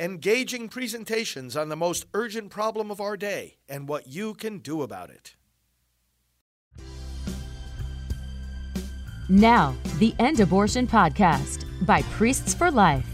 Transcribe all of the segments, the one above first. Engaging presentations on the most urgent problem of our day and what you can do about it. Now, the End Abortion Podcast by Priests for Life.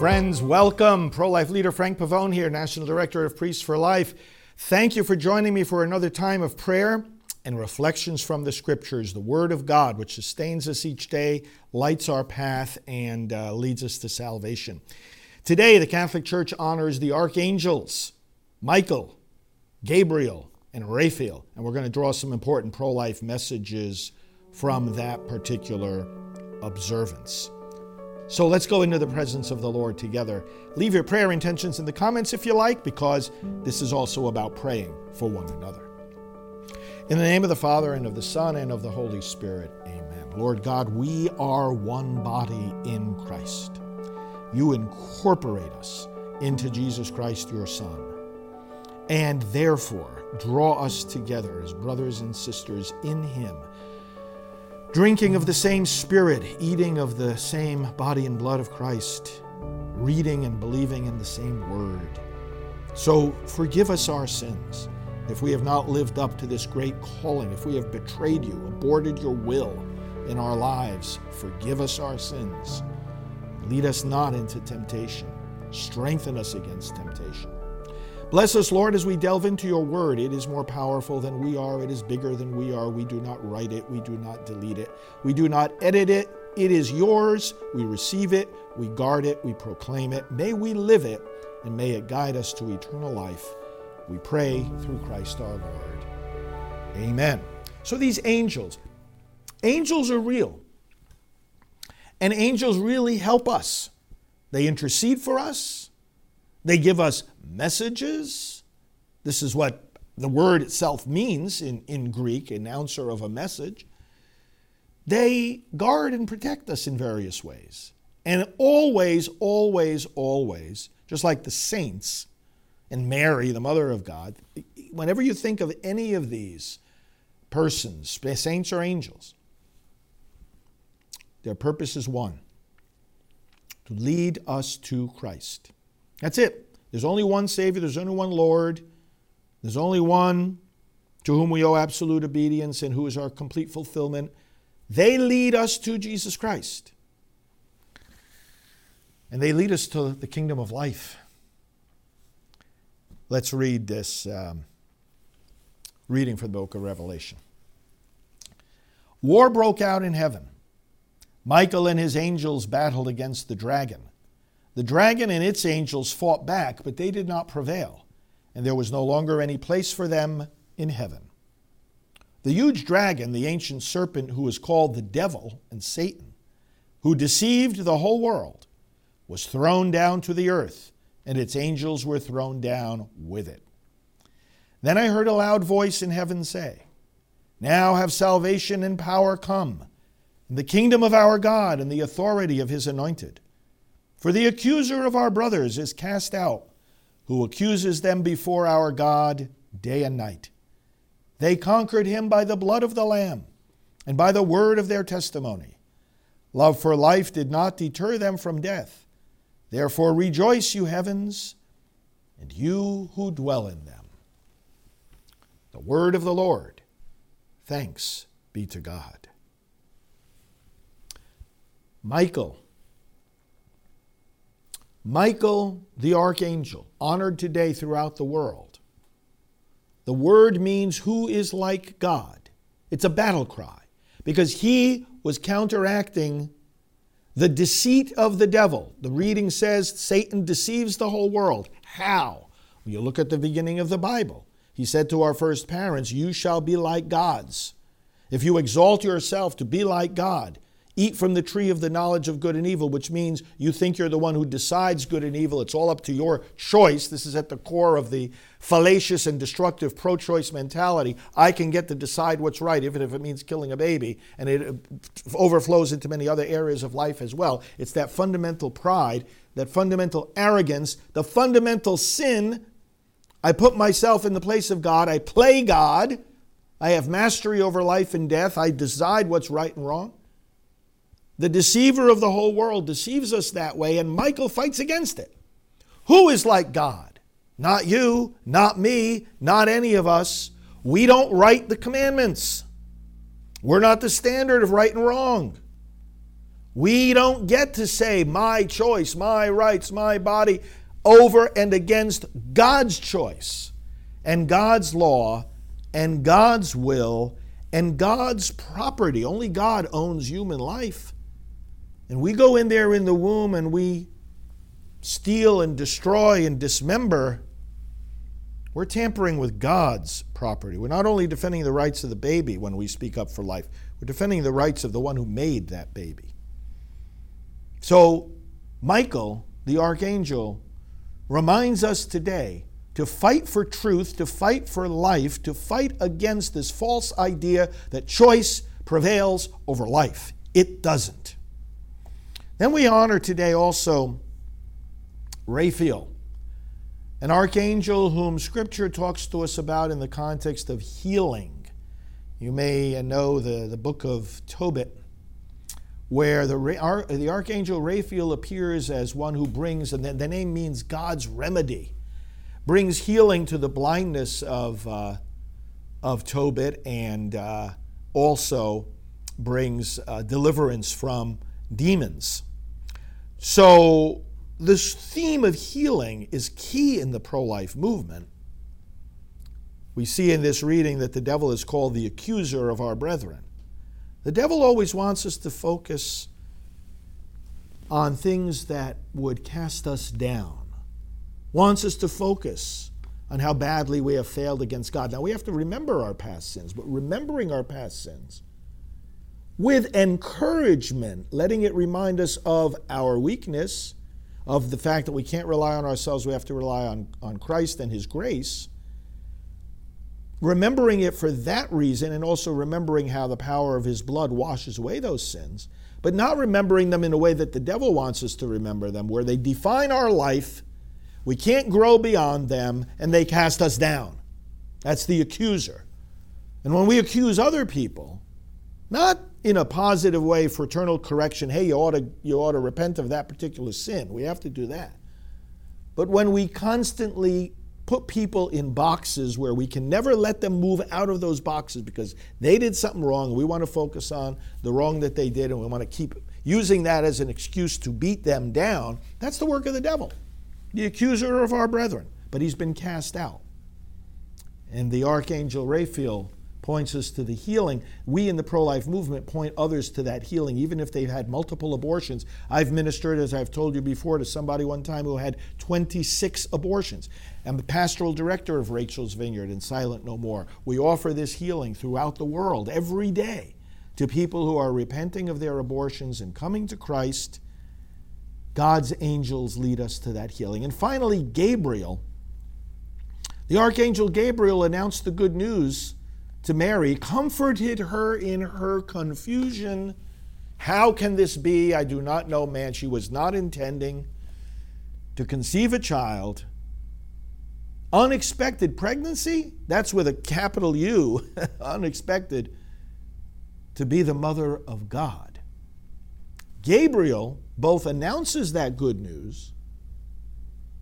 Friends, welcome. Pro-life leader Frank Pavone here, National Director of Priests for Life. Thank you for joining me for another time of prayer and reflections from the Scriptures, the Word of God, which sustains us each day, lights our path, and leads us to salvation. Today, the Catholic Church honors the Archangels, Michael, Gabriel, and Raphael, and we're going to draw some important pro-life messages from that particular observance. So let's go into the presence of the Lord together. Leave your prayer intentions in the comments if you like, because this is also about praying for one another. In the name of the Father, and of the Son, and of the Holy Spirit, amen. Lord God, we are one body in Christ. You incorporate us into Jesus Christ, your Son, and therefore draw us together as brothers and sisters in Him, drinking of the same Spirit, eating of the same body and blood of Christ, reading and believing in the same Word. So forgive us our sins if we have not lived up to this great calling, if we have betrayed you, aborted your will in our lives. Forgive us our sins. Lead us not into temptation. Strengthen us against temptation. Bless us, Lord, as we delve into your word. It is more powerful than we are. It is bigger than we are. We do not write it. We do not delete it. We do not edit it. It is yours. We receive it. We guard it. We proclaim it. May we live it, and may it guide us to eternal life. We pray through Christ our Lord. Amen. So these angels are real. And angels really help us. They intercede for us. They give us messages. This is what the word itself means in Greek, announcer of a message. They guard and protect us in various ways. And always, just like the saints and Mary, the mother of God, whenever you think of any of these persons, saints or angels, their purpose is one, to lead us to Christ. That's it. There's only one Savior. There's only one Lord. There's only one to whom we owe absolute obedience and who is our complete fulfillment. They lead us to Jesus Christ. And they lead us to the kingdom of life. Let's read this reading from the book of Revelation. War broke out in heaven. Michael and his angels battled against the dragon. The dragon and its angels fought back, but they did not prevail, and there was no longer any place for them in heaven. The huge dragon, the ancient serpent who is called the devil and Satan, who deceived the whole world, was thrown down to the earth, and its angels were thrown down with it. Then I heard a loud voice in heaven say, "Now have salvation and power come, and the kingdom of our God and the authority of his anointed. For the accuser of our brothers is cast out, who accuses them before our God day and night. They conquered him by the blood of the Lamb and by the word of their testimony. Love for life did not deter them from death. Therefore rejoice, you heavens, and you who dwell in them." The word of the Lord. Thanks be to God. Michael, the archangel, honored today throughout the world. The word means who is like God. It's a battle cry because he was counteracting the deceit of the devil. The reading says Satan deceives the whole world. How? Well, you look at the beginning of the Bible. He said to our first parents, "You shall be like gods. If you exalt yourself to be like God, eat from the tree of the knowledge of good and evil," which means you think you're the one who decides good and evil. It's all up to your choice. This is at the core of the fallacious and destructive pro-choice mentality. I can get to decide what's right, even if it means killing a baby, and it overflows into many other areas of life as well. It's that fundamental pride, that fundamental arrogance, the fundamental sin I put myself in the place of God. I play God. I have mastery over life and death. I decide what's right and wrong. The deceiver of the whole world deceives us that way, and Michael fights against it. Who is like God? Not you, not me, not any of us. We don't write the commandments. We're not the standard of right and wrong. We don't get to say my choice, my rights, my body over and against God's choice and God's law and God's will and God's property. Only God owns human life. And we go in there in the womb and we steal and destroy and dismember. We're tampering with God's property. We're not only defending the rights of the baby when we speak up for life, we're defending the rights of the one who made that baby. So Michael, the archangel, reminds us today to fight for truth, to fight for life, to fight against this false idea that choice prevails over life. It doesn't. Then we honor today also Raphael, an archangel whom Scripture talks to us about in the context of healing. You may know the book of Tobit, where the archangel Raphael appears as one who brings, and the name means God's remedy, brings healing to the blindness of Tobit, and also brings deliverance from demons. So this theme of healing is key in the pro-life movement. We see in this reading that the devil is called the accuser of our brethren. The devil always wants us to focus on things that would cast us down, wants us to focus on how badly we have failed against God. Now, we have to remember our past sins, but remembering our past sins with encouragement, letting it remind us of our weakness, of the fact that we can't rely on ourselves, we have to rely on Christ and His grace. Remembering it for that reason, and also remembering how the power of His blood washes away those sins, but not remembering them in a way that the devil wants us to remember them, where they define our life, we can't grow beyond them, and they cast us down. That's the accuser. And when we accuse other people, not in a positive way, fraternal correction, hey, you ought to repent of that particular sin. We have to do that. But when we constantly put people in boxes where we can never let them move out of those boxes because they did something wrong. We want to focus on the wrong that they did, and we want to keep using that as an excuse to beat them down. That's the work of the devil, the accuser of our brethren. But he's been cast out. And the archangel Raphael points us to the healing. We in the pro-life movement point others to that healing, even if they've had multiple abortions. I've ministered, as I've told you before, to somebody one time who had 26 abortions. I'm the pastoral director of Rachel's Vineyard and Silent No More. We offer this healing throughout the world every day to people who are repenting of their abortions and coming to Christ. God's angels lead us to that healing. And finally, Gabriel. The archangel Gabriel announced the good news to Mary, comforted her in her confusion. How can this be? I do not know, man. She was not intending to conceive a child. Unexpected pregnancy? That's with a capital U, unexpected, to be the mother of God. Gabriel both announces that good news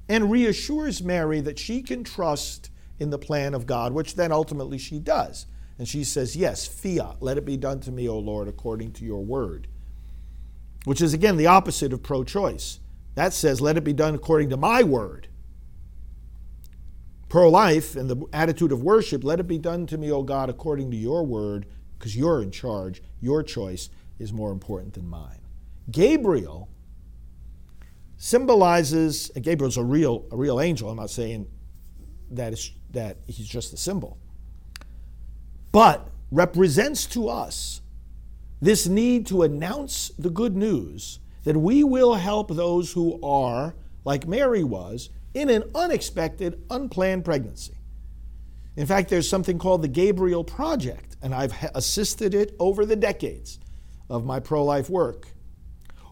and reassures Mary that she can trust in the plan of God, which then ultimately she does. And she says, yes, fiat, let it be done to me, O Lord, according to your word. Which is, again, the opposite of pro-choice. That says, let it be done according to my word. Pro-life and the attitude of worship, let it be done to me, O God, according to your word, because you're in charge. Your choice is more important than mine. Gabriel symbolizes, and Gabriel's a real angel. I'm not saying that he's just a symbol, but represents to us this need to announce the good news that we will help those who are, like Mary was, in an unexpected, unplanned pregnancy. In fact, there's something called the Gabriel Project, and I've assisted it over the decades of my pro-life work,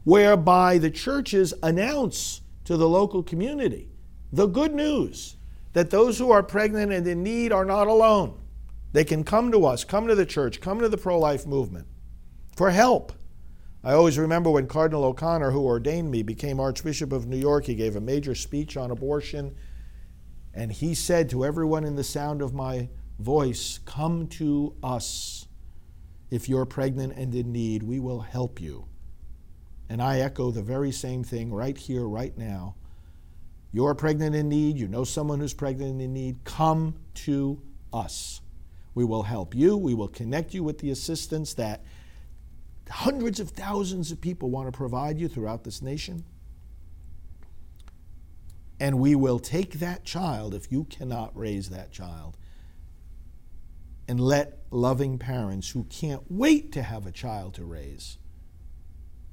whereby the churches announce to the local community the good news that those who are pregnant and in need are not alone. They can come to us, come to the church, come to the pro-life movement for help. I always remember when Cardinal O'Connor, who ordained me, became Archbishop of New York. He gave a major speech on abortion, and he said to everyone in the sound of my voice, come to us. If you're pregnant and in need, we will help you. And I echo the very same thing right here, right now. You're pregnant in need, you know someone who's pregnant and in need, come to us. We will help you. We will connect you with the assistance that hundreds of thousands of people want to provide you throughout this nation. And we will take that child, if you cannot raise that child, and let loving parents who can't wait to have a child to raise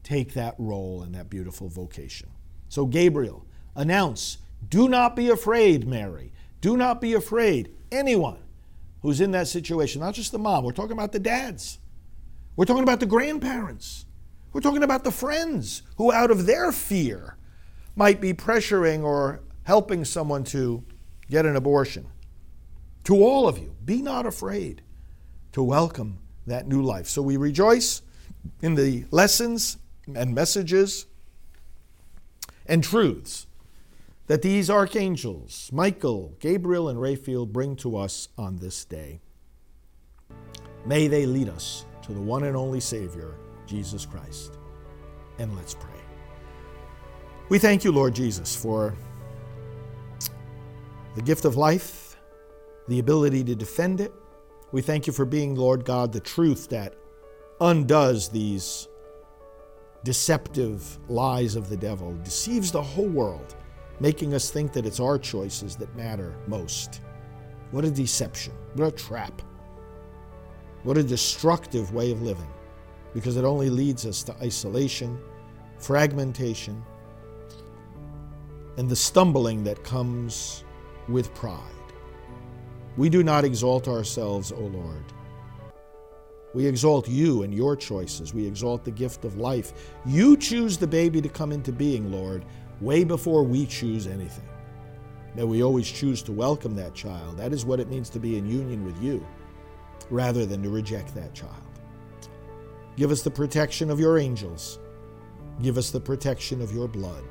take that role and that beautiful vocation. So Gabriel, announce, do not be afraid, Mary. Do not be afraid, anyone who's in that situation, not just the mom. We're talking about the dads. We're talking about the grandparents. We're talking about the friends who, out of their fear, might be pressuring or helping someone to get an abortion. To all of you, be not afraid to welcome that new life. So we rejoice in the lessons and messages and truths that these archangels, Michael, Gabriel, and Raphael, bring to us on this day. May they lead us to the one and only Savior, Jesus Christ. And let's pray. We thank you, Lord Jesus, for the gift of life, the ability to defend it. We thank you for being, Lord God, the truth that undoes these deceptive lies of the devil, deceives the whole world, making us think that it's our choices that matter most. What a deception. What a trap. What a destructive way of living, because it only leads us to isolation, fragmentation, and the stumbling that comes with pride. We do not exalt ourselves, O Lord. We exalt you and your choices. We exalt the gift of life. You choose the baby to come into being, Lord, way before we choose anything. May we always choose to welcome that child. That is what it means to be in union with you, rather than to reject that child. Give us the protection of your angels. Give us the protection of your blood.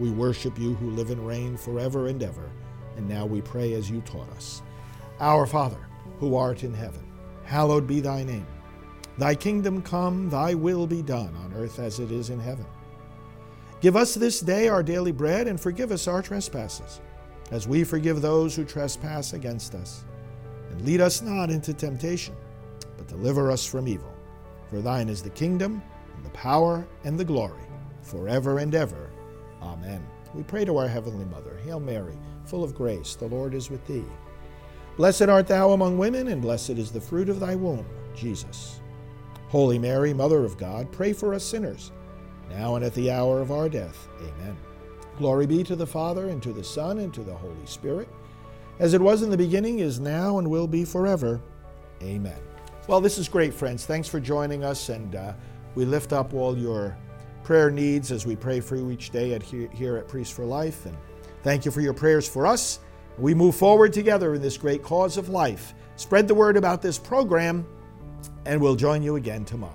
We worship you who live and reign forever and ever. And now we pray as you taught us. Our Father, who art in heaven, hallowed be thy name. Thy kingdom come, thy will be done on earth as it is in heaven. Give us this day our daily bread, and forgive us our trespasses, as we forgive those who trespass against us. And lead us not into temptation, but deliver us from evil. For thine is the kingdom, and the power, and the glory, forever and ever. Amen. We pray to our Heavenly Mother. Hail Mary, full of grace, the Lord is with thee. Blessed art thou among women, and blessed is the fruit of thy womb, Jesus. Holy Mary, Mother of God, pray for us sinners, now and at the hour of our death. Amen. Glory be to the Father, and to the Son, and to the Holy Spirit, as it was in the beginning, is now, and will be forever. Amen. Well, this is great, friends. Thanks for joining us, and we lift up all your prayer needs as we pray for you each day here at Priests for Life. And thank you for your prayers for us. We move forward together in this great cause of life. Spread the word about this program, and we'll join you again tomorrow.